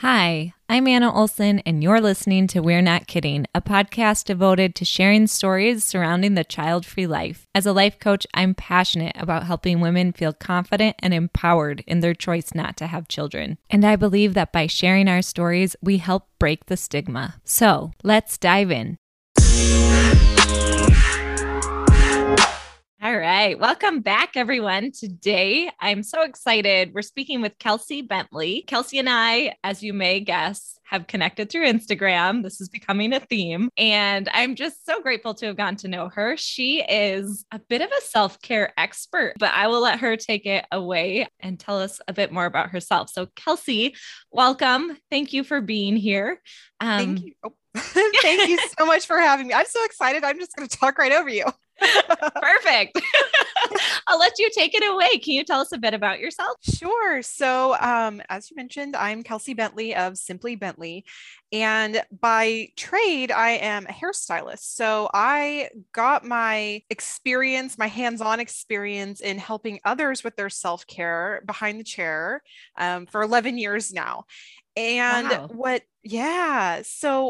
Hi, I'm Anna Olson, and you're listening to We're Not Kidding, a podcast devoted to sharing stories surrounding the child-free life. As a life coach, I'm passionate about helping women feel confident and empowered in their choice not to have children. And I believe that by sharing our stories, we help break the stigma. So, let's dive in. All right. Welcome back, everyone. Today, I'm so excited. We're speaking with Kelsey Bentley. Kelsey and I, as you may guess, have connected through Instagram. This is becoming a theme, and I'm just so grateful to have gotten to know her. She is a bit of a self-care expert, but I will let her take it away and tell us a bit more about herself. So Kelsey, welcome. Thank you for being here. Thank you. Oh. Thank you so much for having me. I'm so excited. I'm just going to talk right over you. Perfect. I'll let you take it away. Can you tell us a bit about yourself? Sure. So, as you mentioned, I'm Kelsey Bentley of Simply Bentley. And by trade, I am a hairstylist. So I got my experience, my hands-on experience in helping others with their self-care behind the chair, for 11 years now. And wow.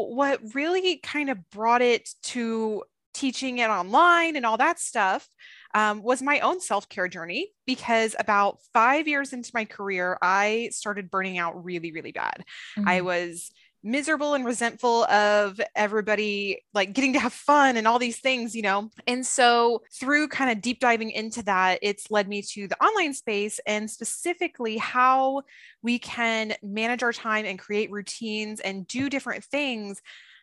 What really kind of brought it to teaching it online and all that stuff was my own self-care journey, because about 5 years into my career, I started burning out really, really bad. Mm-hmm. I was miserable and resentful of everybody, like getting to have fun and all these things, you know? And so through kind of deep diving into that, it's led me to the online space and specifically how we can manage our time and create routines and do different things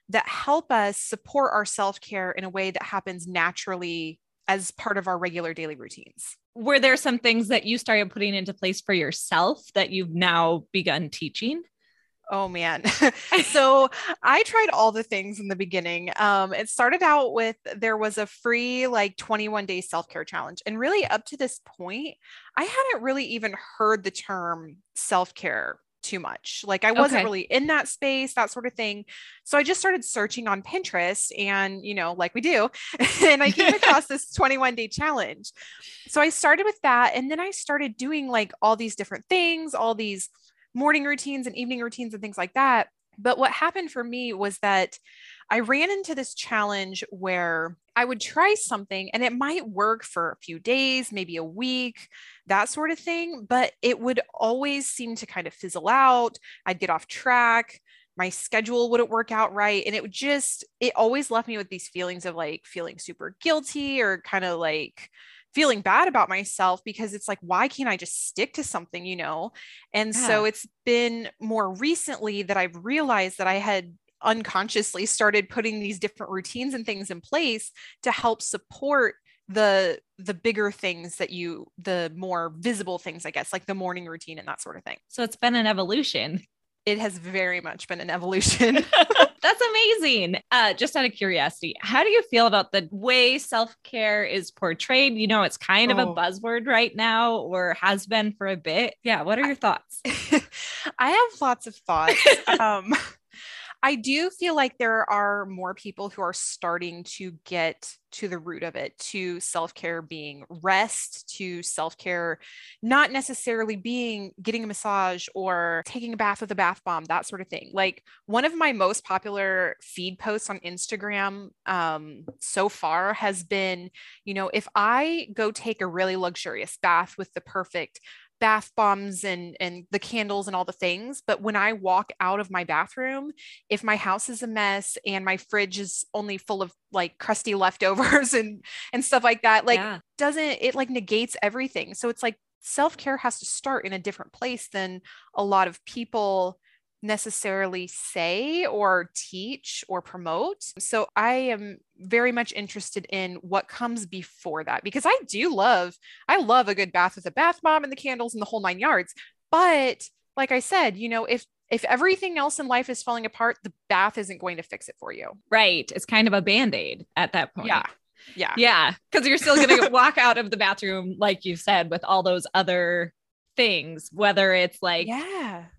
that help us support our self-care in a way that happens naturally as part of our regular daily routines. Were there some things that you started putting into place for yourself that you've now begun teaching? Oh man. So I tried all the things in the beginning. It started out with, there was a free 21-day self-care challenge. And really up to this point, I hadn't really even heard the term self-care too much. Like I wasn't really in that space, that sort of thing. So I just started searching on Pinterest and, you know, like we do, and I came across this 21-day challenge. So I started with that. And then I started doing all these different things, all these morning routines and evening routines and things like that. But what happened for me was that I ran into this challenge where I would try something and it might work for a few days, maybe a week, that sort of thing. But it would always seem to kind of fizzle out. I'd get off track. My schedule wouldn't work out right. And it always left me with these feelings of feeling super guilty or kind of feeling bad about myself, because it's why can't I just stick to something, you know? And so it's been more recently that I've realized that I had unconsciously started putting these different routines and things in place to help support the bigger things the more visible things, I guess, like the morning routine and that sort of thing. So it's been an evolution. It has very much been an evolution. That's amazing. Just out of curiosity, how do you feel about the way self-care is portrayed? You know, it's kind of a buzzword right now, or has been for a bit. Yeah. What are your thoughts? I have lots of thoughts. I do feel like there are more people who are starting to get to the root of it, to self-care being rest, to self-care not necessarily being getting a massage or taking a bath with a bath bomb, that sort of thing. One of my most popular feed posts on Instagram so far has been, you know, if I go take a really luxurious bath with the perfect bath bombs and the candles and all the things. But when I walk out of my bathroom, if my house is a mess and my fridge is only full of crusty leftovers and stuff like that, it negates everything. So it's self-care has to start in a different place than a lot of people necessarily say or teach or promote. So I am very much interested in what comes before that, because I love a good bath with a bath bomb and the candles and the whole nine yards. But like I said, you know, if everything else in life is falling apart, the bath isn't going to fix it for you. Right. It's kind of a Band-Aid at that point. Yeah. Yeah. Yeah. Cause you're still going to walk out of the bathroom, like you said, with all those other things, whether it's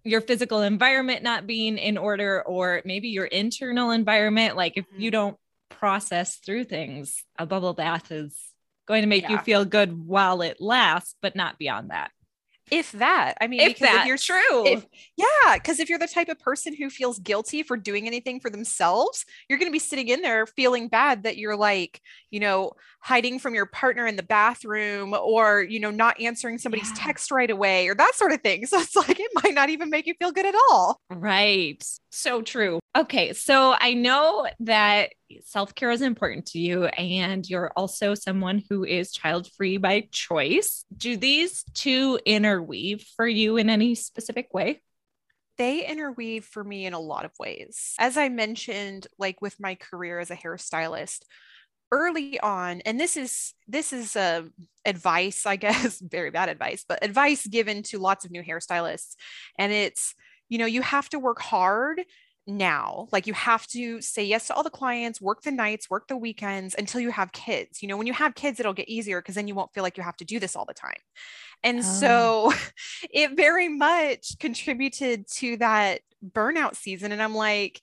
your physical environment not being in order, or maybe your internal environment. If you don't process through things, a bubble bath is going to make you feel good while it lasts, but not beyond that. If that, I mean, if that you're true. Yeah. Cause if you're the type of person who feels guilty for doing anything for themselves, you're going to be sitting in there feeling bad that you're like, you know, hiding from your partner in the bathroom or, you know, not answering somebody's text right away or that sort of thing. So it's like, it might not even make you feel good at all. Right. So true. Okay. So I know that self-care is important to you and you're also someone who is child-free by choice. Do these two interweave for you in any specific way? They interweave for me in a lot of ways. As I mentioned, like with my career as a hairstylist, early on, and this is advice, I guess, very bad advice, but advice given to lots of new hairstylists. And it's, you know, you have to work hard now. Like you have to say yes to all the clients, work the nights, work the weekends until you have kids. You know, when you have kids, it'll get easier because then you won't feel like you have to do this all the time. And so it very much contributed to that burnout season. And I'm like,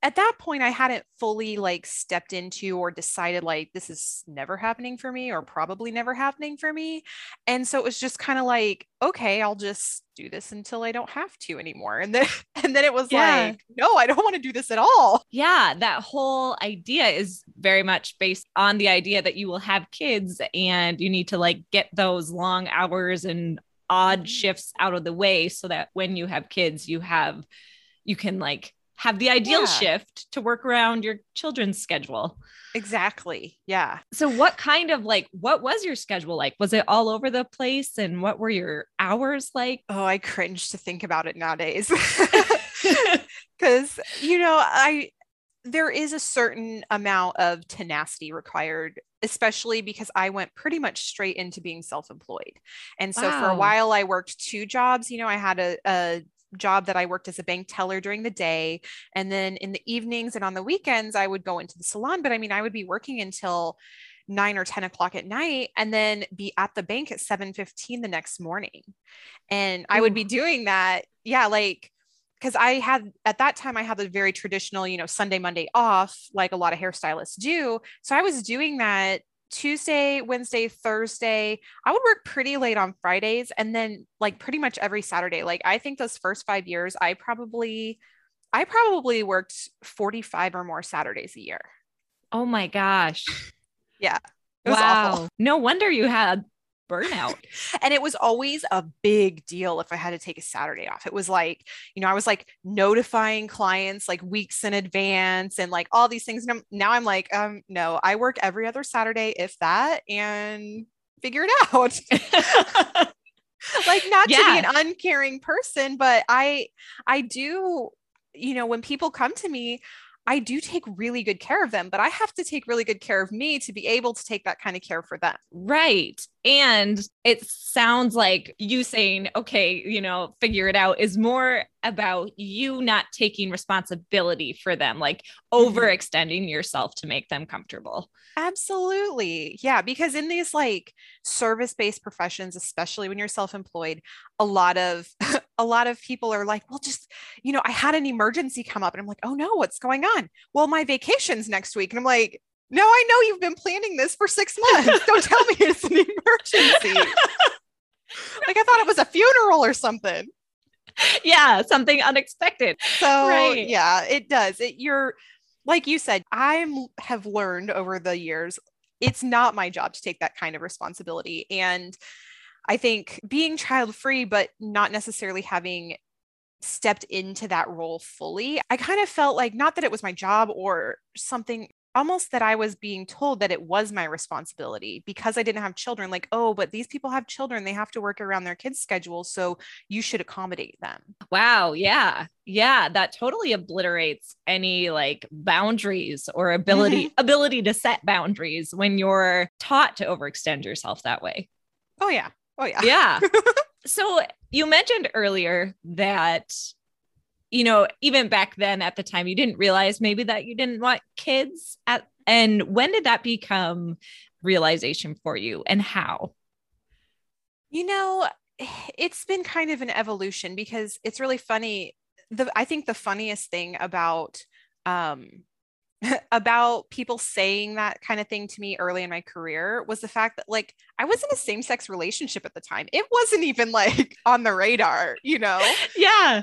at that point, I hadn't fully like stepped into or decided like, this is never happening for me or probably never happening for me. And so it was just kind of like, okay, I'll just do this until I don't have to anymore. And then it was like, no, I don't want to do this at all. Yeah. That whole idea is very much based on the idea that you will have kids and you need to like get those long hours and odd shifts out of the way so that when you have kids, you can like have the ideal shift to work around your children's schedule. Exactly. Yeah. So what was your schedule like? Was it all over the place? And what were your hours like? Oh, I cringe to think about it nowadays. Cause you know, there is a certain amount of tenacity required, especially because I went pretty much straight into being self-employed. And so for a while I worked two jobs. You know, I had a job that I worked as a bank teller during the day. And then in the evenings and on the weekends, I would go into the salon, but I mean, I would be working until 9 or 10 o'clock at night and then be at the bank at 7:15 the next morning. And I would be doing that. Yeah. Like, cause I had, at that time, I had a very traditional, you know, Sunday, Monday off, like a lot of hairstylists do. So I was doing that Tuesday, Wednesday, Thursday. I would work pretty late on Fridays and then like pretty much every Saturday. Like I think those first 5 years, I probably worked 45 or more Saturdays a year. Oh my gosh. Yeah. It was awful. No wonder you had burnout. And it was always a big deal if I had to take a Saturday off. It was like, you know, I was like notifying clients like weeks in advance and like all these things. And now I'm like, no, I work every other Saturday, if that, and figure it out. Like not to be an uncaring person, but I do, you know, when people come to me, I do take really good care of them, but I have to take really good care of me to be able to take that kind of care for them. Right. And it sounds like you saying, okay, you know, figure it out is more about you not taking responsibility for them, like overextending yourself to make them comfortable. Absolutely. Yeah. Because in these like service-based professions, especially when you're self-employed, a lot of people are like, well, just, you know, I had an emergency come up and I'm like, oh no, what's going on? Well, my vacation's next week. And I'm like, no, I know you've been planning this for 6 months. Don't tell me it's an emergency. Like I thought it was a funeral or something. Yeah. Something unexpected. So yeah, it does. You're like you said, I have learned over the years, it's not my job to take that kind of responsibility. And I think being child-free, but not necessarily having stepped into that role fully, I kind of felt like, not that it was my job or something, almost that I was being told that it was my responsibility because I didn't have children. Like, oh, but these people have children. They have to work around their kids' schedule. So you should accommodate them. Wow. Yeah. Yeah. That totally obliterates any like boundaries or ability to set boundaries when you're taught to overextend yourself that way. Oh yeah. Oh yeah. Yeah. So you mentioned earlier that, you know, even back then at the time, you didn't realize maybe that you didn't want kids and when did that become realization for you and how? You know, it's been kind of an evolution because it's really funny. I think the funniest thing about, about people saying that kind of thing to me early in my career was the fact that like I was in a same-sex relationship at the time. It wasn't even like on the radar, you know? Yeah.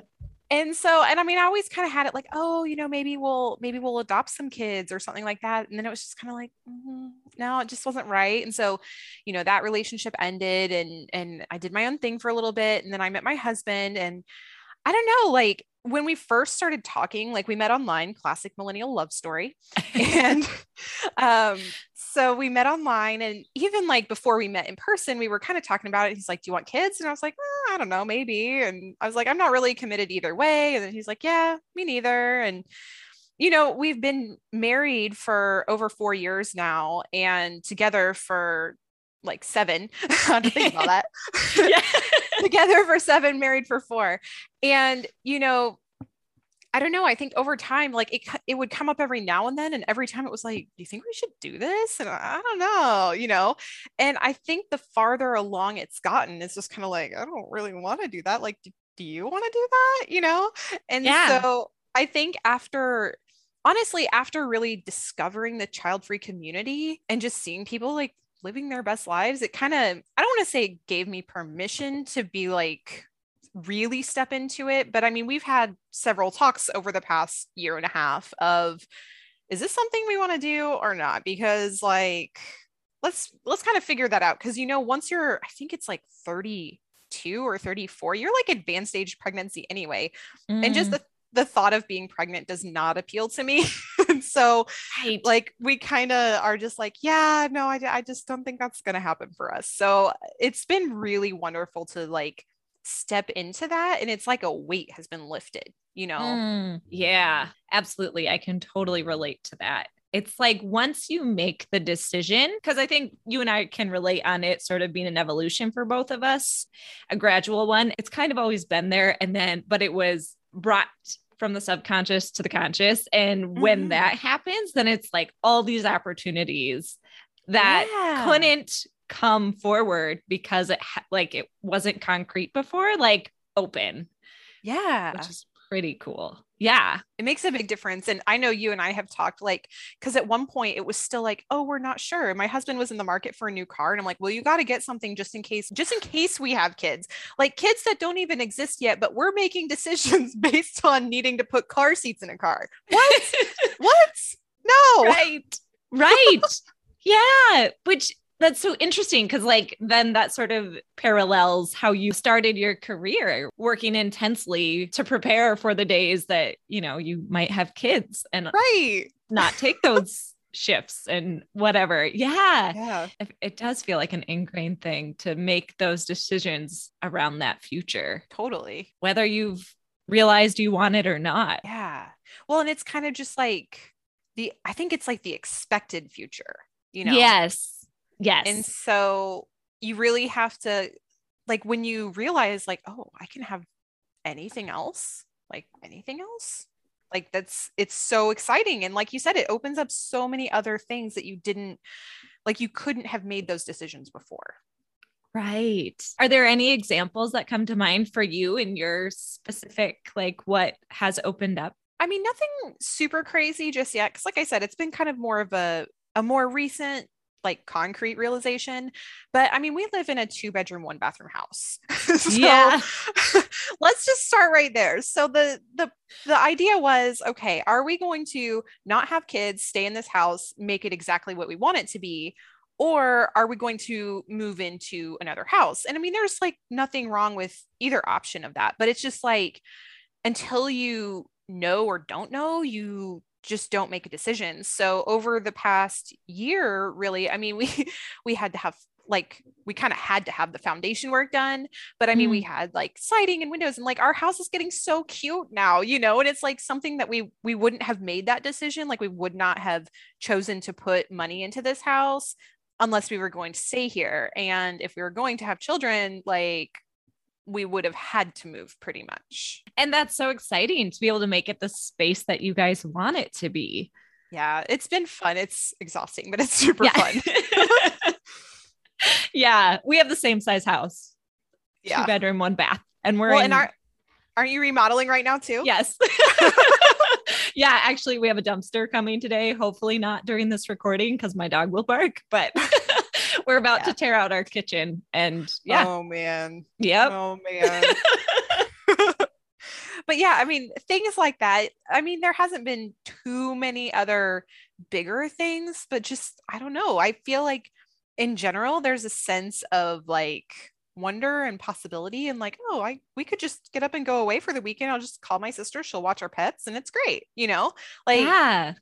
And so, and I mean, I always kind of had it like, oh, you know, maybe we'll adopt some kids or something like that. And then it was just kind of like, no, it just wasn't right. And so, you know, that relationship ended and I did my own thing for a little bit. And then I met my husband, and I don't know, like when we first started talking, like we met online, classic millennial love story. And, so we met online, and even like before we met in person, we were kind of talking about it. He's like, do you want kids? And I was like, I don't know, maybe. And I was like, I'm not really committed either way. And then he's like, yeah, me neither. And, you know, we've been married for over 4 years now and together for like 7. I don't think about that. Yeah. Together for 7, married for 4. And, you know, I don't know. I think over time, like it would come up every now and then. And every time it was like, do you think we should do this? And I don't know, you know, and I think the farther along it's gotten, it's just kind of like, I don't really want to do that. Like, do you want to do that? You know? And yeah. So I think after really discovering the child-free community and just seeing people like living their best lives, it kind of, I don't want to say it gave me permission to be like, really step into it. But I mean, we've had several talks over the past year and a half of, is this something we want to do or not? Because like, let's kind of figure that out. Cause you know, once you're, I think it's like 32 or 34, you're like advanced stage pregnancy anyway. Mm. And just the thought of being pregnant does not appeal to me. So right. Like we kind of are just like, yeah, no, I just don't think that's going to happen for us. So it's been really wonderful to like, step into that, and it's like a weight has been lifted, you know? Yeah, absolutely. I can totally relate to that. It's like once you make the decision, because I think you and I can relate on it sort of being an evolution for both of us, a gradual one. It's kind of always been there. And then, but it was brought from the subconscious to the conscious. And when that happens, then it's like all these opportunities that couldn't come forward because it wasn't concrete before, like open. Yeah. Which is pretty cool. Yeah. It makes a big difference. And I know you and I have talked like, cause at one point it was still like, oh, we're not sure. My husband was in the market for a new car. And I'm like, well, you got to get something just in case we have kids, like kids that don't even exist yet, but we're making decisions based on needing to put car seats in a car. What? What? No. Right. Right. Yeah. Which that's so interesting, because like then that sort of parallels how you started your career working intensely to prepare for the days that, you know, you might have kids and right. not take those shifts and whatever. Yeah. Yeah. It does feel like an ingrained thing to make those decisions around that future. Totally. Whether you've realized you want it or not. Yeah. Well, and it's kind of just like I think it's like the expected future, you know? Yes. Yes. And so you really have to, like, when you realize like, oh, I can have anything else, like it's so exciting. And like you said, it opens up so many other things that you didn't, like you couldn't have made those decisions before. Right. Are there any examples that come to mind for you in your specific, like what has opened up? I mean, nothing super crazy just yet. Cause like I said, it's been kind of more of a more recent like concrete realization, but I mean, we live in a 2-bedroom, 1-bathroom house. So yeah. Let's just start right there. So the idea was, okay, are we going to not have kids, stay in this house, make it exactly what we want it to be? Or are we going to move into another house? And I mean, there's like nothing wrong with either option of that, but it's just like, until you know, or don't know, you just don't make a decision. So over the past year, really, I mean, we had to have like, we kind of had to have the foundation work done, but I mean, we had like siding and windows, and like our house is getting so cute now, you know, and it's like something that we wouldn't have made that decision. Like we would not have chosen to put money into this house unless we were going to stay here. And if we were going to have children, like we would have had to move pretty much. And that's so exciting to be able to make it the space that you guys want it to be. Yeah. It's been fun. It's exhausting, but it's super fun. Yeah. We have the same size house. Yeah. 2-bedroom, 1-bath. And we're in. Aren't you remodeling right now too? Yes. Yeah, actually we have a dumpster coming today. Hopefully not during this recording because my dog will bark, but we're about to tear out our kitchen and Oh man. Yep. Oh man. But yeah, I mean, things like that. I mean, there hasn't been too many other bigger things, but just, I don't know. I feel like in general, there's a sense of like wonder and possibility and like, oh, we could just get up and go away for the weekend. I'll just call my sister. She'll watch our pets and it's great. You know, like, yeah.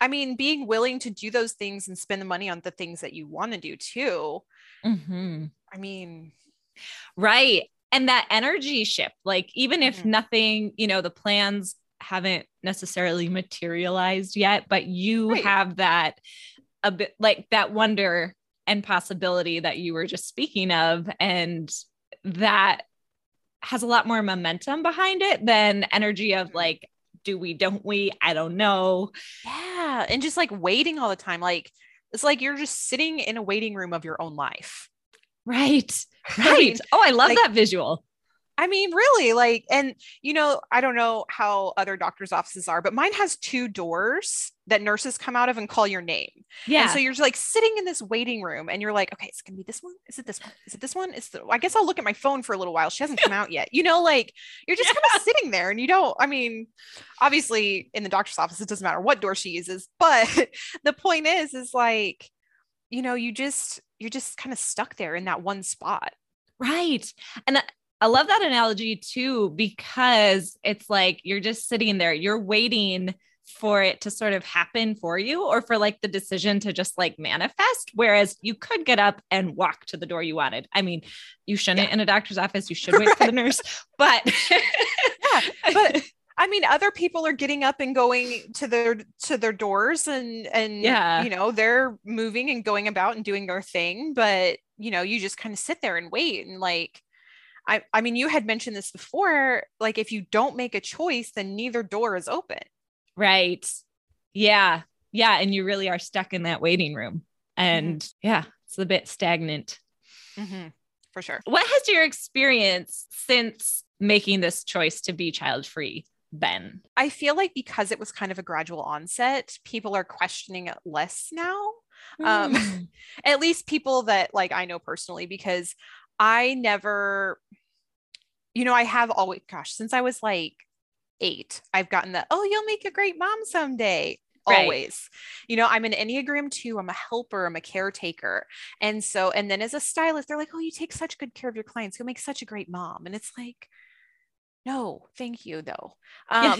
I mean, being willing to do those things and spend the money on the things that you want to do too. Mm-hmm. I mean, right. And that energy shift, like, even if nothing, you know, the plans haven't necessarily materialized yet, but you have that a bit like that wonder and possibility that you were just speaking of. And that has a lot more momentum behind it than energy of like, do we, don't we, I don't know. Yeah. And just like waiting all the time. Like, it's like, you're just sitting in a waiting room of your own life. Right. Right. I mean, oh, I love like, that visual. I mean, really like, and you know, I don't know how other doctor's offices are, but mine has two doors that nurses come out of and call your name. Yeah. And so you're just like sitting in this waiting room and you're like, okay, it's going to be this one. Is it this one? Is it this one? I guess I'll look at my phone for a little while. She hasn't come out yet. You know, like you're just kind of sitting there and you don't, I mean, obviously in the doctor's office, it doesn't matter what door she uses, but the point is like, you know, you're just kind of stuck there in that one spot. Right. And I love that analogy too, because it's like, you're just sitting there, you're waiting for it to sort of happen for you or for like the decision to just like manifest. Whereas you could get up and walk to the door you wanted. I mean, you shouldn't in a doctor's office, you should wait for the nurse, but but I mean, other people are getting up and going to their doors and, you know, they're moving and going about and doing their thing, but you know, you just kind of sit there and wait. And like, I mean, you had mentioned this before, like if you don't make a choice, then neither door is open. Right. Yeah. Yeah. And you really are stuck in that waiting room and it's a bit stagnant. Mm-hmm. For sure. What has your experience since making this choice to be child-free? Then I feel like because it was kind of a gradual onset, people are questioning it less now. At least people that like I know personally, because I never, you know, I have always, gosh, since I was like 8, I've gotten the, oh, you'll make a great mom someday. Right. Always, you know, I'm an Enneagram 2, I'm a helper, I'm a caretaker. And so, and then as a stylist, they're like, oh, you take such good care of your clients. You'll make such a great mom. And it's like, no, thank you though. But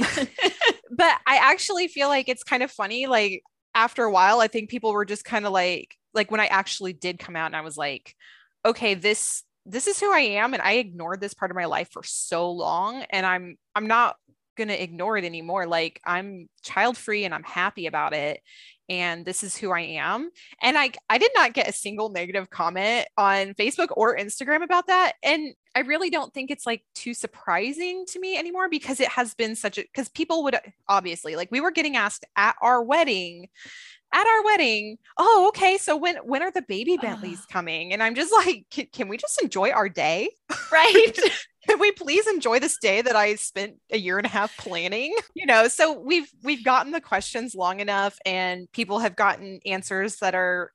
I actually feel like it's kind of funny. Like after a while, I think people were just kind of like when I actually did come out and I was like, okay, this is who I am. And I ignored this part of my life for so long. And I'm not going to ignore it anymore. Like I'm child free and I'm happy about it. And this is who I am. And I did not get a single negative comment on Facebook or Instagram about that. And I really don't think it's like too surprising to me anymore because it has been because people would obviously like, we were getting asked at our wedding, oh, okay. So when are the baby Bentleys coming? And I'm just like, can we just enjoy our day? Right. Can we please enjoy this day that I spent a year and a half planning? You know, so we've gotten the questions long enough and people have gotten answers that are,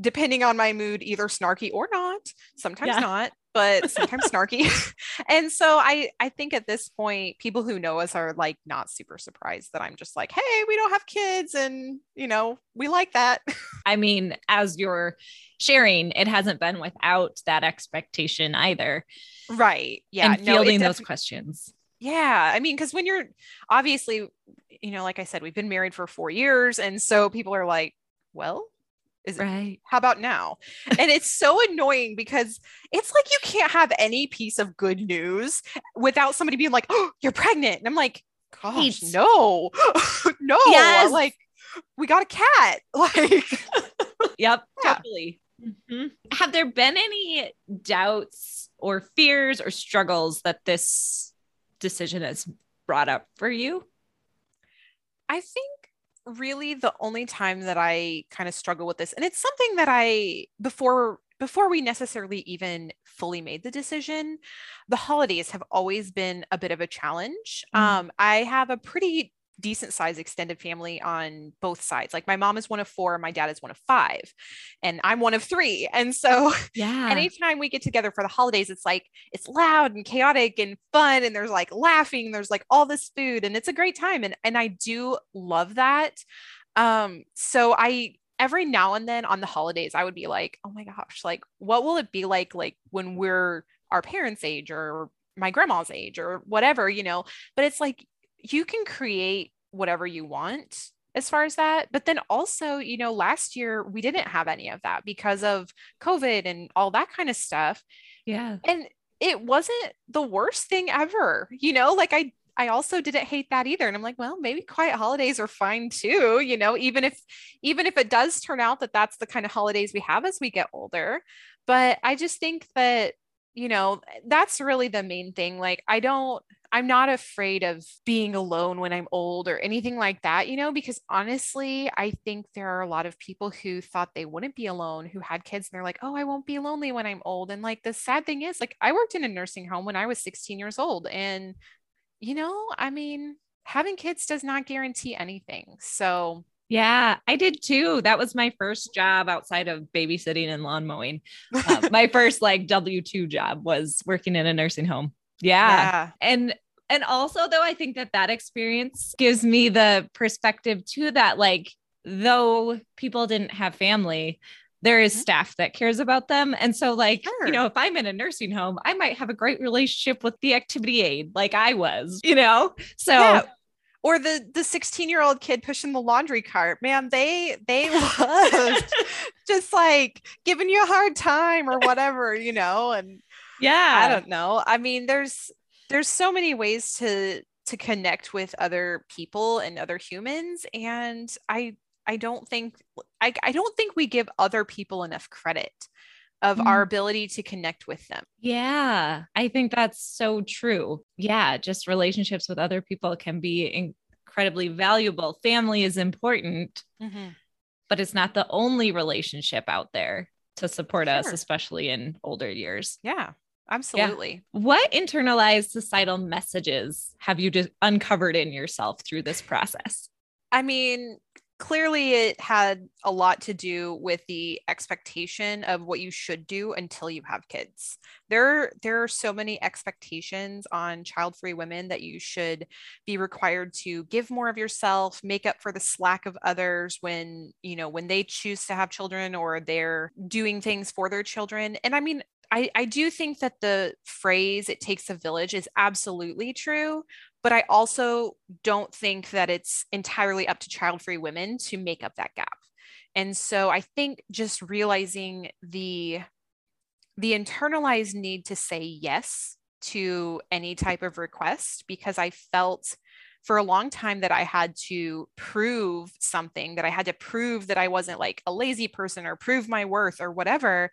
depending on my mood, either snarky or not, sometimes not, but sometimes snarky. And so I think at this point, people who know us are like, not super surprised that I'm just like, hey, we don't have kids. And you know, we like that. I mean, as you're sharing, it hasn't been without that expectation either. Right. Yeah. And fielding those questions. Yeah. I mean, cause when you're obviously, you know, like I said, we've been married for 4 years. And so people are like, well, how about now? And it's so annoying because it's like, you can't have any piece of good news without somebody being like, oh, you're pregnant. And I'm like, gosh, no, no. Yes. Like we got a cat. Like, yep. Yeah. Totally. Mm-hmm. Have there been any doubts or fears or struggles that this decision has brought up for you? I think really the only time that I kind of struggle with this, and it's something that I, before we necessarily even fully made the decision, the holidays have always been a bit of a challenge. I have a pretty decent size extended family on both sides. Like my mom is one of four, my dad is one of five, and I'm one of three. And so anytime we get together for the holidays, it's like, it's loud and chaotic and fun. And there's like laughing, and there's like all this food, and it's a great time. And I do love that. So I, every now and then on the holidays, I would be like, oh my gosh, like, what will it be like when we're our parents' age or my grandma's age or whatever, you know, but it's like, you can create whatever you want as far as that. But then also, you know, last year we didn't have any of that because of COVID and all that kind of stuff. Yeah. And it wasn't the worst thing ever, you know, like I also didn't hate that either. And I'm like, well, maybe quiet holidays are fine too, you know, even if it does turn out that that's the kind of holidays we have as we get older. But I just think that, you know, that's really the main thing. Like, I'm not afraid of being alone when I'm old or anything like that, you know, because honestly, I think there are a lot of people who thought they wouldn't be alone, who had kids, and they're like, oh, I won't be lonely when I'm old. And like, the sad thing is, like, I worked in a nursing home when I was 16 years old. And, you know, I mean, having kids does not guarantee anything. So yeah, I did too. That was my first job outside of babysitting and lawn mowing. My first like W-2 job was working in a nursing home. Yeah. And also though, I think that experience gives me the perspective to that, like, though people didn't have family, there is staff that cares about them. And so like, you know, if I'm in a nursing home, I might have a great relationship with the activity aide, like I was, you know, so. Yeah. Or the 16-year-old kid pushing the laundry cart, man, they was just like giving you a hard time or whatever, you know, and yeah, I don't know. I mean, there's so many ways to connect with other people and other humans. And I don't think we give other people enough credit of our ability to connect with them. Yeah. I think that's so true. Yeah. Just relationships with other people can be incredibly valuable. Family is important, but it's not the only relationship out there to support us, especially in older years. Yeah, absolutely. Yeah. What internalized societal messages have you just uncovered in yourself through this process? I mean, clearly it had a lot to do with the expectation of what you should do until you have kids. There are so many expectations on child-free women that you should be required to give more of yourself, make up for the slack of others when, you know, when they choose to have children or they're doing things for their children. And I mean, I do think that the phrase, it takes a village, is absolutely true. But I also don't think that it's entirely up to child-free women to make up that gap. And so I think just realizing the internalized need to say yes to any type of request, because I felt for a long time that I had to prove something, that I had to prove that I wasn't like a lazy person or prove my worth or whatever.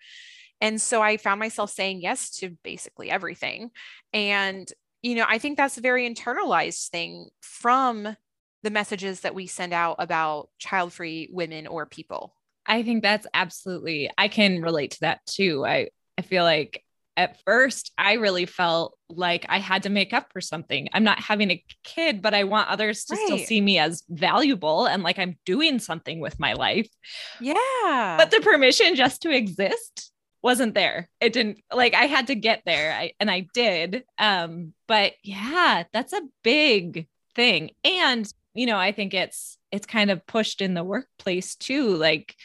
And so I found myself saying yes to basically everything. And you know, I think that's a very internalized thing from the messages that we send out about child-free women or people. I think that's absolutely, I can relate to that too. I feel like at first I really felt like I had to make up for something. I'm not having a kid, but I want others to still see me as valuable and like I'm doing something with my life. Yeah. But the permission just to exist wasn't there. It didn't, like, I had to get there. I did. But yeah, that's a big thing. And, you know, I think it's kind of pushed in the workplace too, like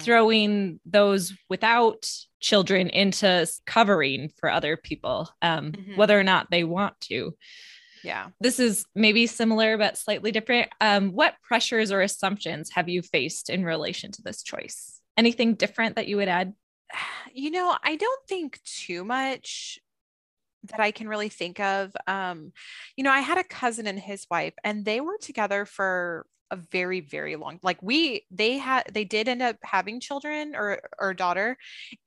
throwing those without children into covering for other people, whether or not they want to. Yeah. This is maybe similar, but slightly different. What pressures or assumptions have you faced in relation to this choice? Anything different that you would add? You know, I don't think too much that I can really think of. You know, I had a cousin and his wife, and they were together for a very, very long, like they did end up having children or daughter,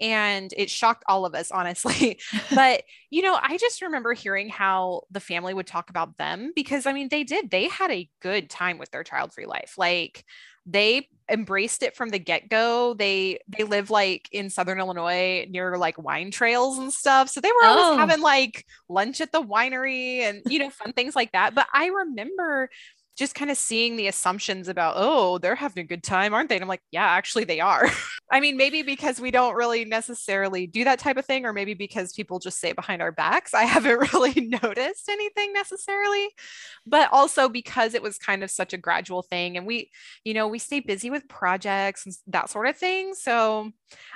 and it shocked all of us, honestly. But, you know, I just remember hearing how the family would talk about them, because I mean, they had a good time with their child-free life. Like they embraced it from the get-go. They live like in Southern Illinois near like wine trails and stuff. So they were always having like lunch at the winery and, you know, fun things like that. But I remember just kind of seeing the assumptions about, oh, they're having a good time, aren't they? And I'm like, yeah, actually they are. I mean, maybe because we don't really necessarily do that type of thing, or maybe because people just say it behind our backs. I haven't really noticed anything necessarily, but also because it was kind of such a gradual thing. And we, you know, we stay busy with projects and that sort of thing. So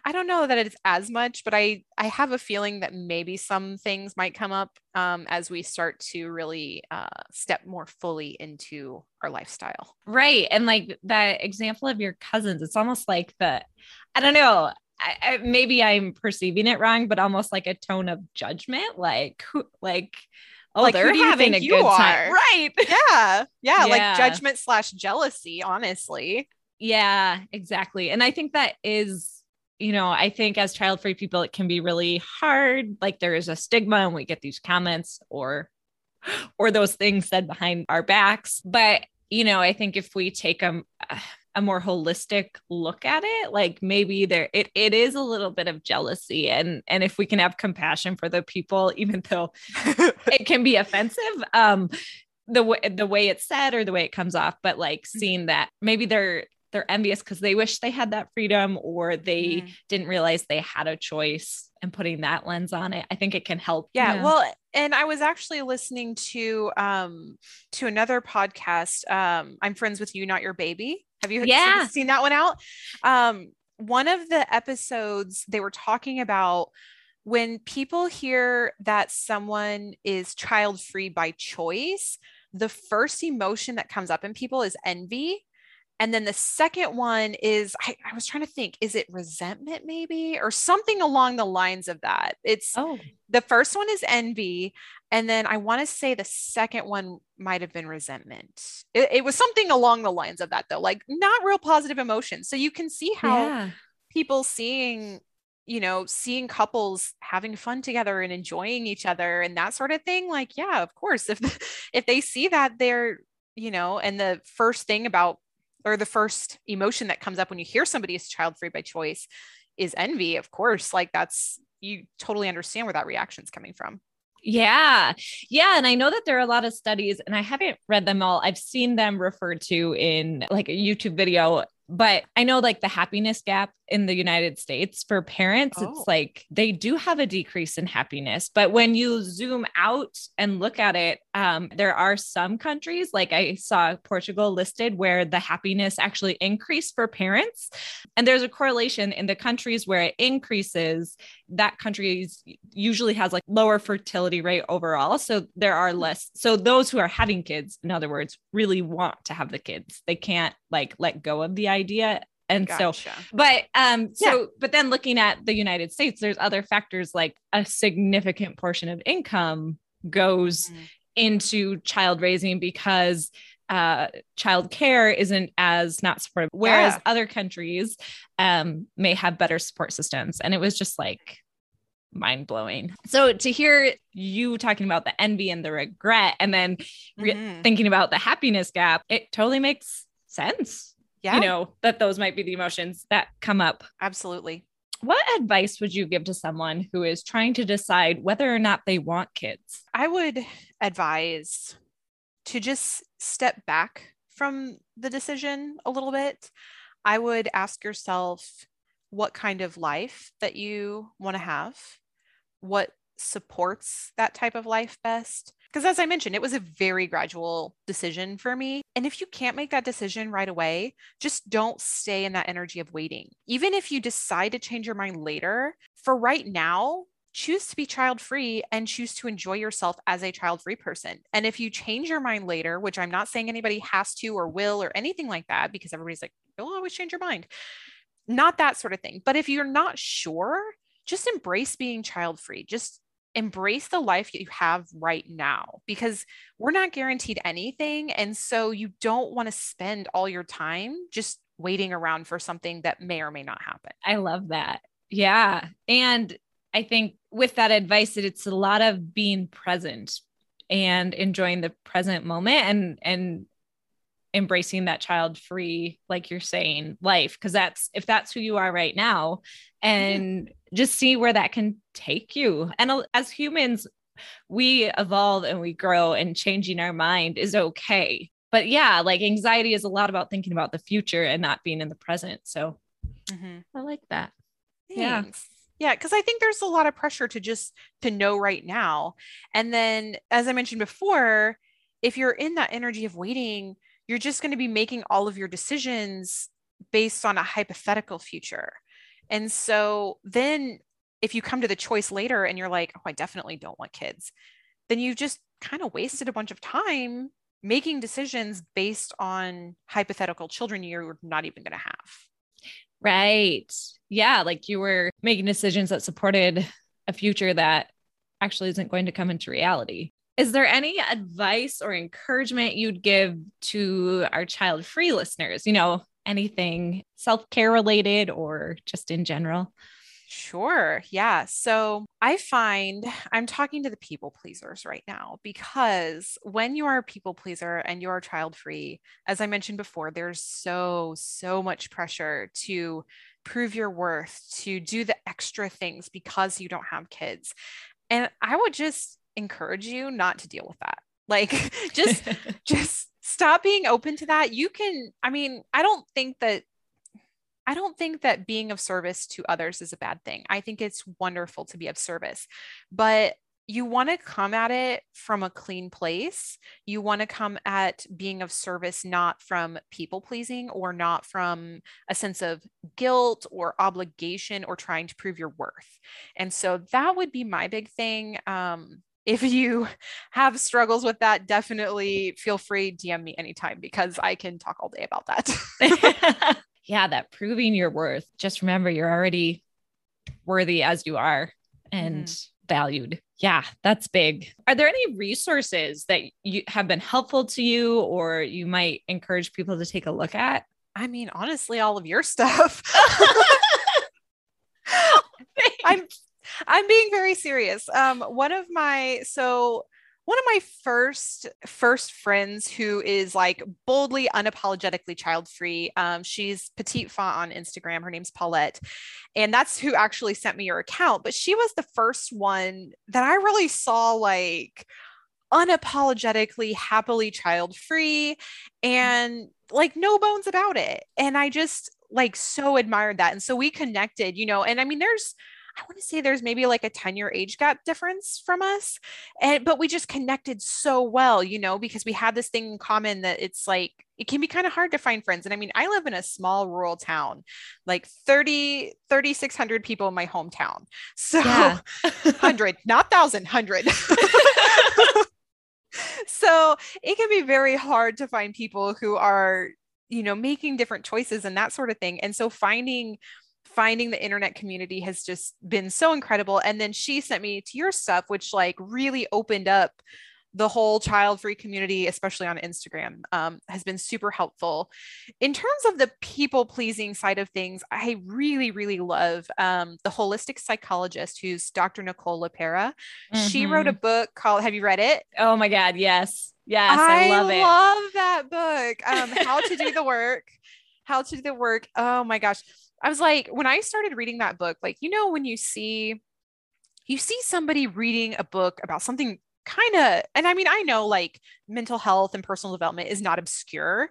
I don't know that it's as much, but I have a feeling that maybe some things might come up as we start to really step more fully into our lifestyle. Right. And like that example of your cousins, it's almost like the, I don't know, I maybe I'm perceiving it wrong, but almost like a tone of judgment, like, oh, like, they're having a good time. Right. Yeah. Yeah. Like judgment / jealousy, honestly. Yeah, exactly. And I think that is, you know, I think as child-free people, it can be really hard. Like there is a stigma and we get these comments or those things said behind our backs. But, you know, I think if we take a more holistic look at it, like maybe there, it is a little bit of jealousy. And if we can have compassion for the people, even though it can be offensive, the way it's said or the way it comes off, but like seeing that maybe they're envious because they wish they had that freedom or they didn't realize they had a choice, and putting that lens on it, I think it can help. Yeah. Well, and I was actually listening to another podcast. I'm Friends with You, Not Your Baby. Have you seen that one out? One of the episodes they were talking about when people hear that someone is child-free by choice, the first emotion that comes up in people is envy. And then the second one is, I was trying to think, is it resentment maybe, or something along the lines of that? The first one is envy. And then I want to say the second one might've been resentment. It was something along the lines of that though, like not real positive emotions. So you can see how people seeing couples having fun together and enjoying each other and that sort of thing. Like, yeah, of course, if they see that they're, you know, and the first thing about, or the first emotion that comes up when you hear somebody is child-free by choice is envy. Of course, like you totally understand where that reaction's coming from. Yeah. Yeah. And I know that there are a lot of studies, and I haven't read them all. I've seen them referred to in like a YouTube video, but I know like the happiness gap in the United States for parents, it's like they do have a decrease in happiness, but when you zoom out and look at it, there are some countries, like I saw Portugal listed, where the happiness actually increased for parents. And there's a correlation in the countries where it increases, that country usually has like lower fertility rate overall. So there are less. So those who are having kids, in other words, really want to have the kids. They can't like let go of the idea. And gotcha. But then looking at the United States, there's other factors, like a significant portion of income goes into child raising because child care isn't as not supportive, whereas other countries may have better support systems. And it was just like mind blowing. So to hear you talking about the envy and the regret, and then thinking about the happiness gap, it totally makes sense. Yeah. You know, that those might be the emotions that come up. Absolutely. What advice would you give to someone who is trying to decide whether or not they want kids? I would advise to just step back from the decision a little bit. I would ask yourself what kind of life that you want to have, what supports that type of life best. Because as I mentioned, it was a very gradual decision for me. And if you can't make that decision right away, just don't stay in that energy of waiting. Even if you decide to change your mind later, for right now, choose to be child-free and choose to enjoy yourself as a child-free person. And if you change your mind later, which I'm not saying anybody has to or will or anything like that, because everybody's like, you'll always change your mind. Not that sort of thing. But if you're not sure, just embrace being child-free. Just embrace the life that you have right now, because we're not guaranteed anything. And so you don't want to spend all your time just waiting around for something that may or may not happen. I love that. Yeah. And I think with that advice, it's a lot of being present and enjoying the present moment and embracing that child-free, like you're saying, life. Cause if that's who you are right now, and just see where that can take you. And as humans, we evolve and we grow, and changing our mind is okay. But yeah, like anxiety is a lot about thinking about the future and not being in the present. So I like that. Thanks. Yeah. Cause I think there's a lot of pressure to just, to know right now. And then, as I mentioned before, if you're in that energy of waiting, you're just going to be making all of your decisions based on a hypothetical future. And so then if you come to the choice later and you're like, oh, I definitely don't want kids, then you've just kind of wasted a bunch of time making decisions based on hypothetical children you're not even going to have. Right. Yeah. Like you were making decisions that supported a future that actually isn't going to come into reality. Is there any advice or encouragement you'd give to our child-free listeners? You know, anything self-care related or just in general? Sure. Yeah. So I find I'm talking to the people pleasers right now, because when you are a people pleaser and you're child-free, as I mentioned before, there's so much pressure to prove your worth, to do the extra things because you don't have kids. And I would just encourage you not to deal with that. Like just stop being open to that. You can, I mean, I don't think that being of service to others is a bad thing. I think it's wonderful to be of service, but you want to come at it from a clean place. You want to come at being of service, not from people pleasing or not from a sense of guilt or obligation or trying to prove your worth. And so that would be my big thing. If you have struggles with that, definitely feel free to DM me anytime, because I can talk all day about that. Yeah, that proving your worth. Just remember, you're already worthy as you are and valued. Yeah, that's big. Are there any resources that you have been helpful to you or you might encourage people to take a look at? I mean, honestly, all of your stuff. I'm being very serious. One of my first friends who is like boldly, unapologetically child-free, she's petite_fa on Instagram. Her name's Paulette. And that's who actually sent me your account. But she was the first one that I really saw like unapologetically, happily child-free and like no bones about it. And I just like so admired that. And so we connected, you know, and I mean, I want to say there's maybe like a 10-year age gap difference from us. But we just connected so well, you know, because we had this thing in common that it's like, it can be kind of hard to find friends. And I mean, I live in a small rural town, like 3,600 people in my hometown. So yeah. 100, not 1,000, 100. So it can be very hard to find people who are, you know, making different choices and that sort of thing. And so finding the internet community has just been so incredible. And then she sent me to your stuff, which like really opened up the whole child-free community, especially on Instagram, has been super helpful. In terms of the people-pleasing side of things, I really, really love the holistic psychologist who's Dr. Nicole LaPera. She wrote a book called, have you read it? Oh my God. Yes. Yes. I love it. I love that book. How to Do the Work. Oh my gosh. I was like, when I started reading that book, like, you know, when you see somebody reading a book about something kind of, and I mean, I know like mental health and personal development is not obscure,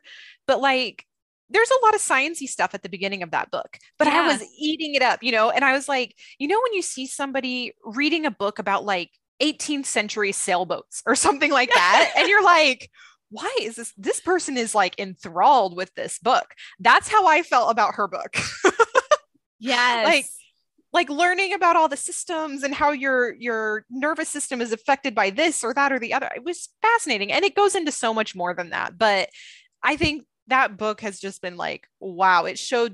but like, there's a lot of sciencey stuff at the beginning of that book, but yeah. I was eating it up, you know? And I was like, you know, when you see somebody reading a book about like 18th century sailboats or something like that, and you're like, why is this person is like enthralled with this book? That's how I felt about her book. Yes. Like learning about all the systems and how your nervous system is affected by this or that or the other. It was fascinating. And it goes into so much more than that. But I think that book has just been like, wow, it showed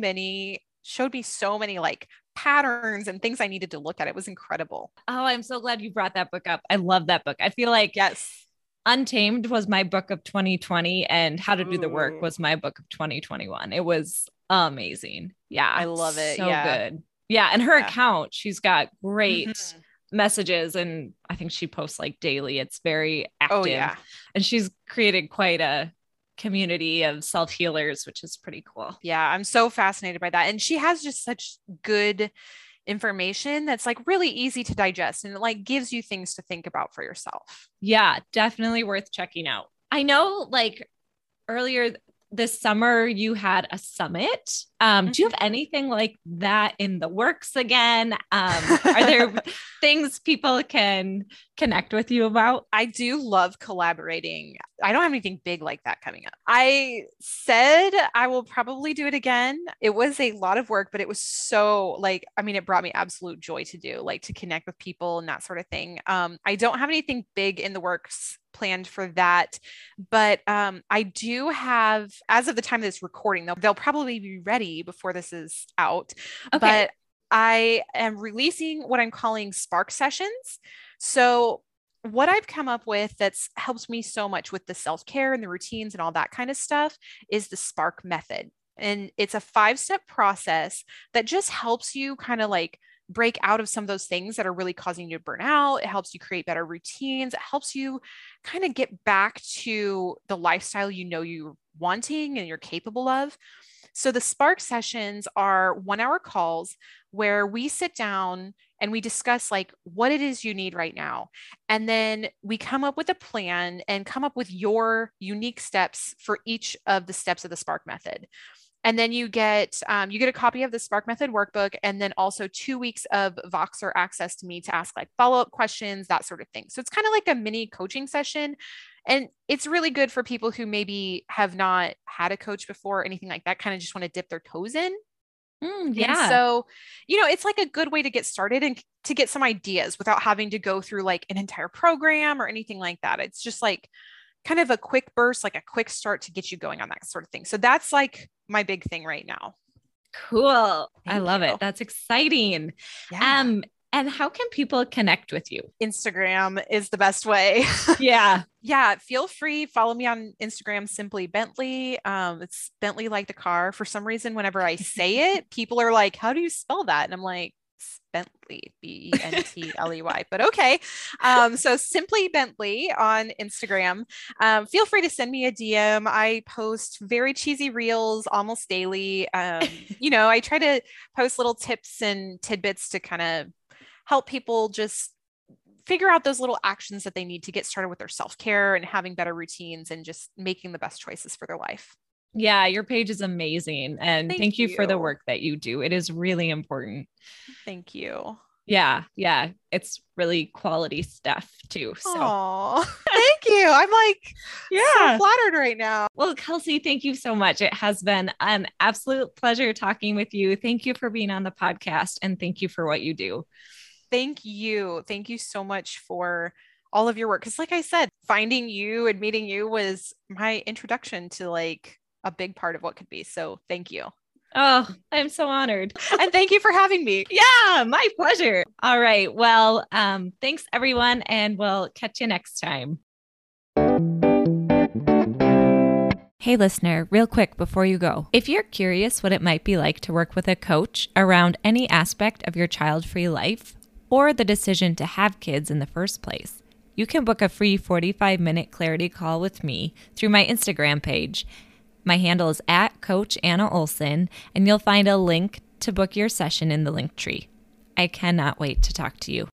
me so many like patterns and things I needed to look at. It was incredible. Oh, I'm so glad you brought that book up. I love that book. I feel like, yes. Untamed was my book of 2020 and How to Do the Work was my book of 2021. It was amazing. Yeah. I love it. So yeah. Good. Yeah. And her account, she's got great messages and I think she posts like daily. It's very active. Oh, yeah. And she's created quite a community of self-healers, which is pretty cool. Yeah. I'm so fascinated by that. And she has just such good information that's like really easy to digest and it like gives you things to think about for yourself. Yeah, definitely worth checking out. I know like earlier this summer you had a summit. Do you have anything like that in the works again? Are there things people can connect with you about? I do love collaborating. I don't have anything big like that coming up. I said I will probably do it again. It was a lot of work, but it was so like, I mean, it brought me absolute joy to do, like to connect with people and that sort of thing. I don't have anything big in the works planned for that, but I do have, as of the time of this recording, they'll probably be ready before this is out, okay. But I am releasing what I'm calling Spark Sessions. So what I've come up with that's helped me so much with the self-care and the routines and all that kind of stuff is the Spark Method. And it's a 5-step process that just helps you kind of like break out of some of those things that are really causing you to burn out. It helps you create better routines. It helps you kind of get back to the lifestyle you know you're wanting and you're capable of. So the Spark Sessions are 1-hour calls where we sit down and we discuss like what it is you need right now. And then we come up with a plan and come up with your unique steps for each of the steps of the Spark Method. And then you get a copy of the Spark Method workbook and then also 2 weeks of Voxer access to me to ask like follow-up questions, that sort of thing. So it's kind of like a mini coaching session. And it's really good for people who maybe have not had a coach before or anything like that, kind of just want to dip their toes in. Yeah. And so, you know, it's like a good way to get started and to get some ideas without having to go through like an entire program or anything like that. It's just like kind of a quick burst, like a quick start to get you going on that sort of thing. So that's like my big thing right now. Cool. Thank I love you. It. That's exciting. Yeah. And how can people connect with you? Instagram is the best way. Yeah. Yeah. Feel free. Follow me on Instagram, Simply Bentley. It's Bentley like the car. For some reason, whenever I say it, people are like, how do you spell that? And I'm like, Bentley, Bentley, but okay. So Simply Bentley on Instagram. Feel free to send me a DM. I post very cheesy reels almost daily. You know, I try to post little tips and tidbits to kind of help people just figure out those little actions that they need to get started with their self-care and having better routines and just making the best choices for their life. Yeah. Your page is amazing. And thank you for the work that you do. It is really important. Thank you. Yeah. Yeah. It's really quality stuff too. So Aww, thank you. I'm like, yeah, so flattered right now. Well, Kelsey, thank you so much. It has been an absolute pleasure talking with you. Thank you for being on the podcast and thank you for what you do. Thank you. Thank you so much for all of your work. 'Cause like I said, finding you and meeting you was my introduction to like a big part of what could be. So thank you. Oh, I'm so honored. And thank you for having me. Yeah, my pleasure. All right. Well, thanks everyone. And we'll catch you next time. Hey listener, real quick before you go. If you're curious what it might be like to work with a coach around any aspect of your child-free life or the decision to have kids in the first place, you can book a free 45-minute clarity call with me through my Instagram page. My handle is @CoachAnnaOlson, and you'll find a link to book your session in the link tree. I cannot wait to talk to you.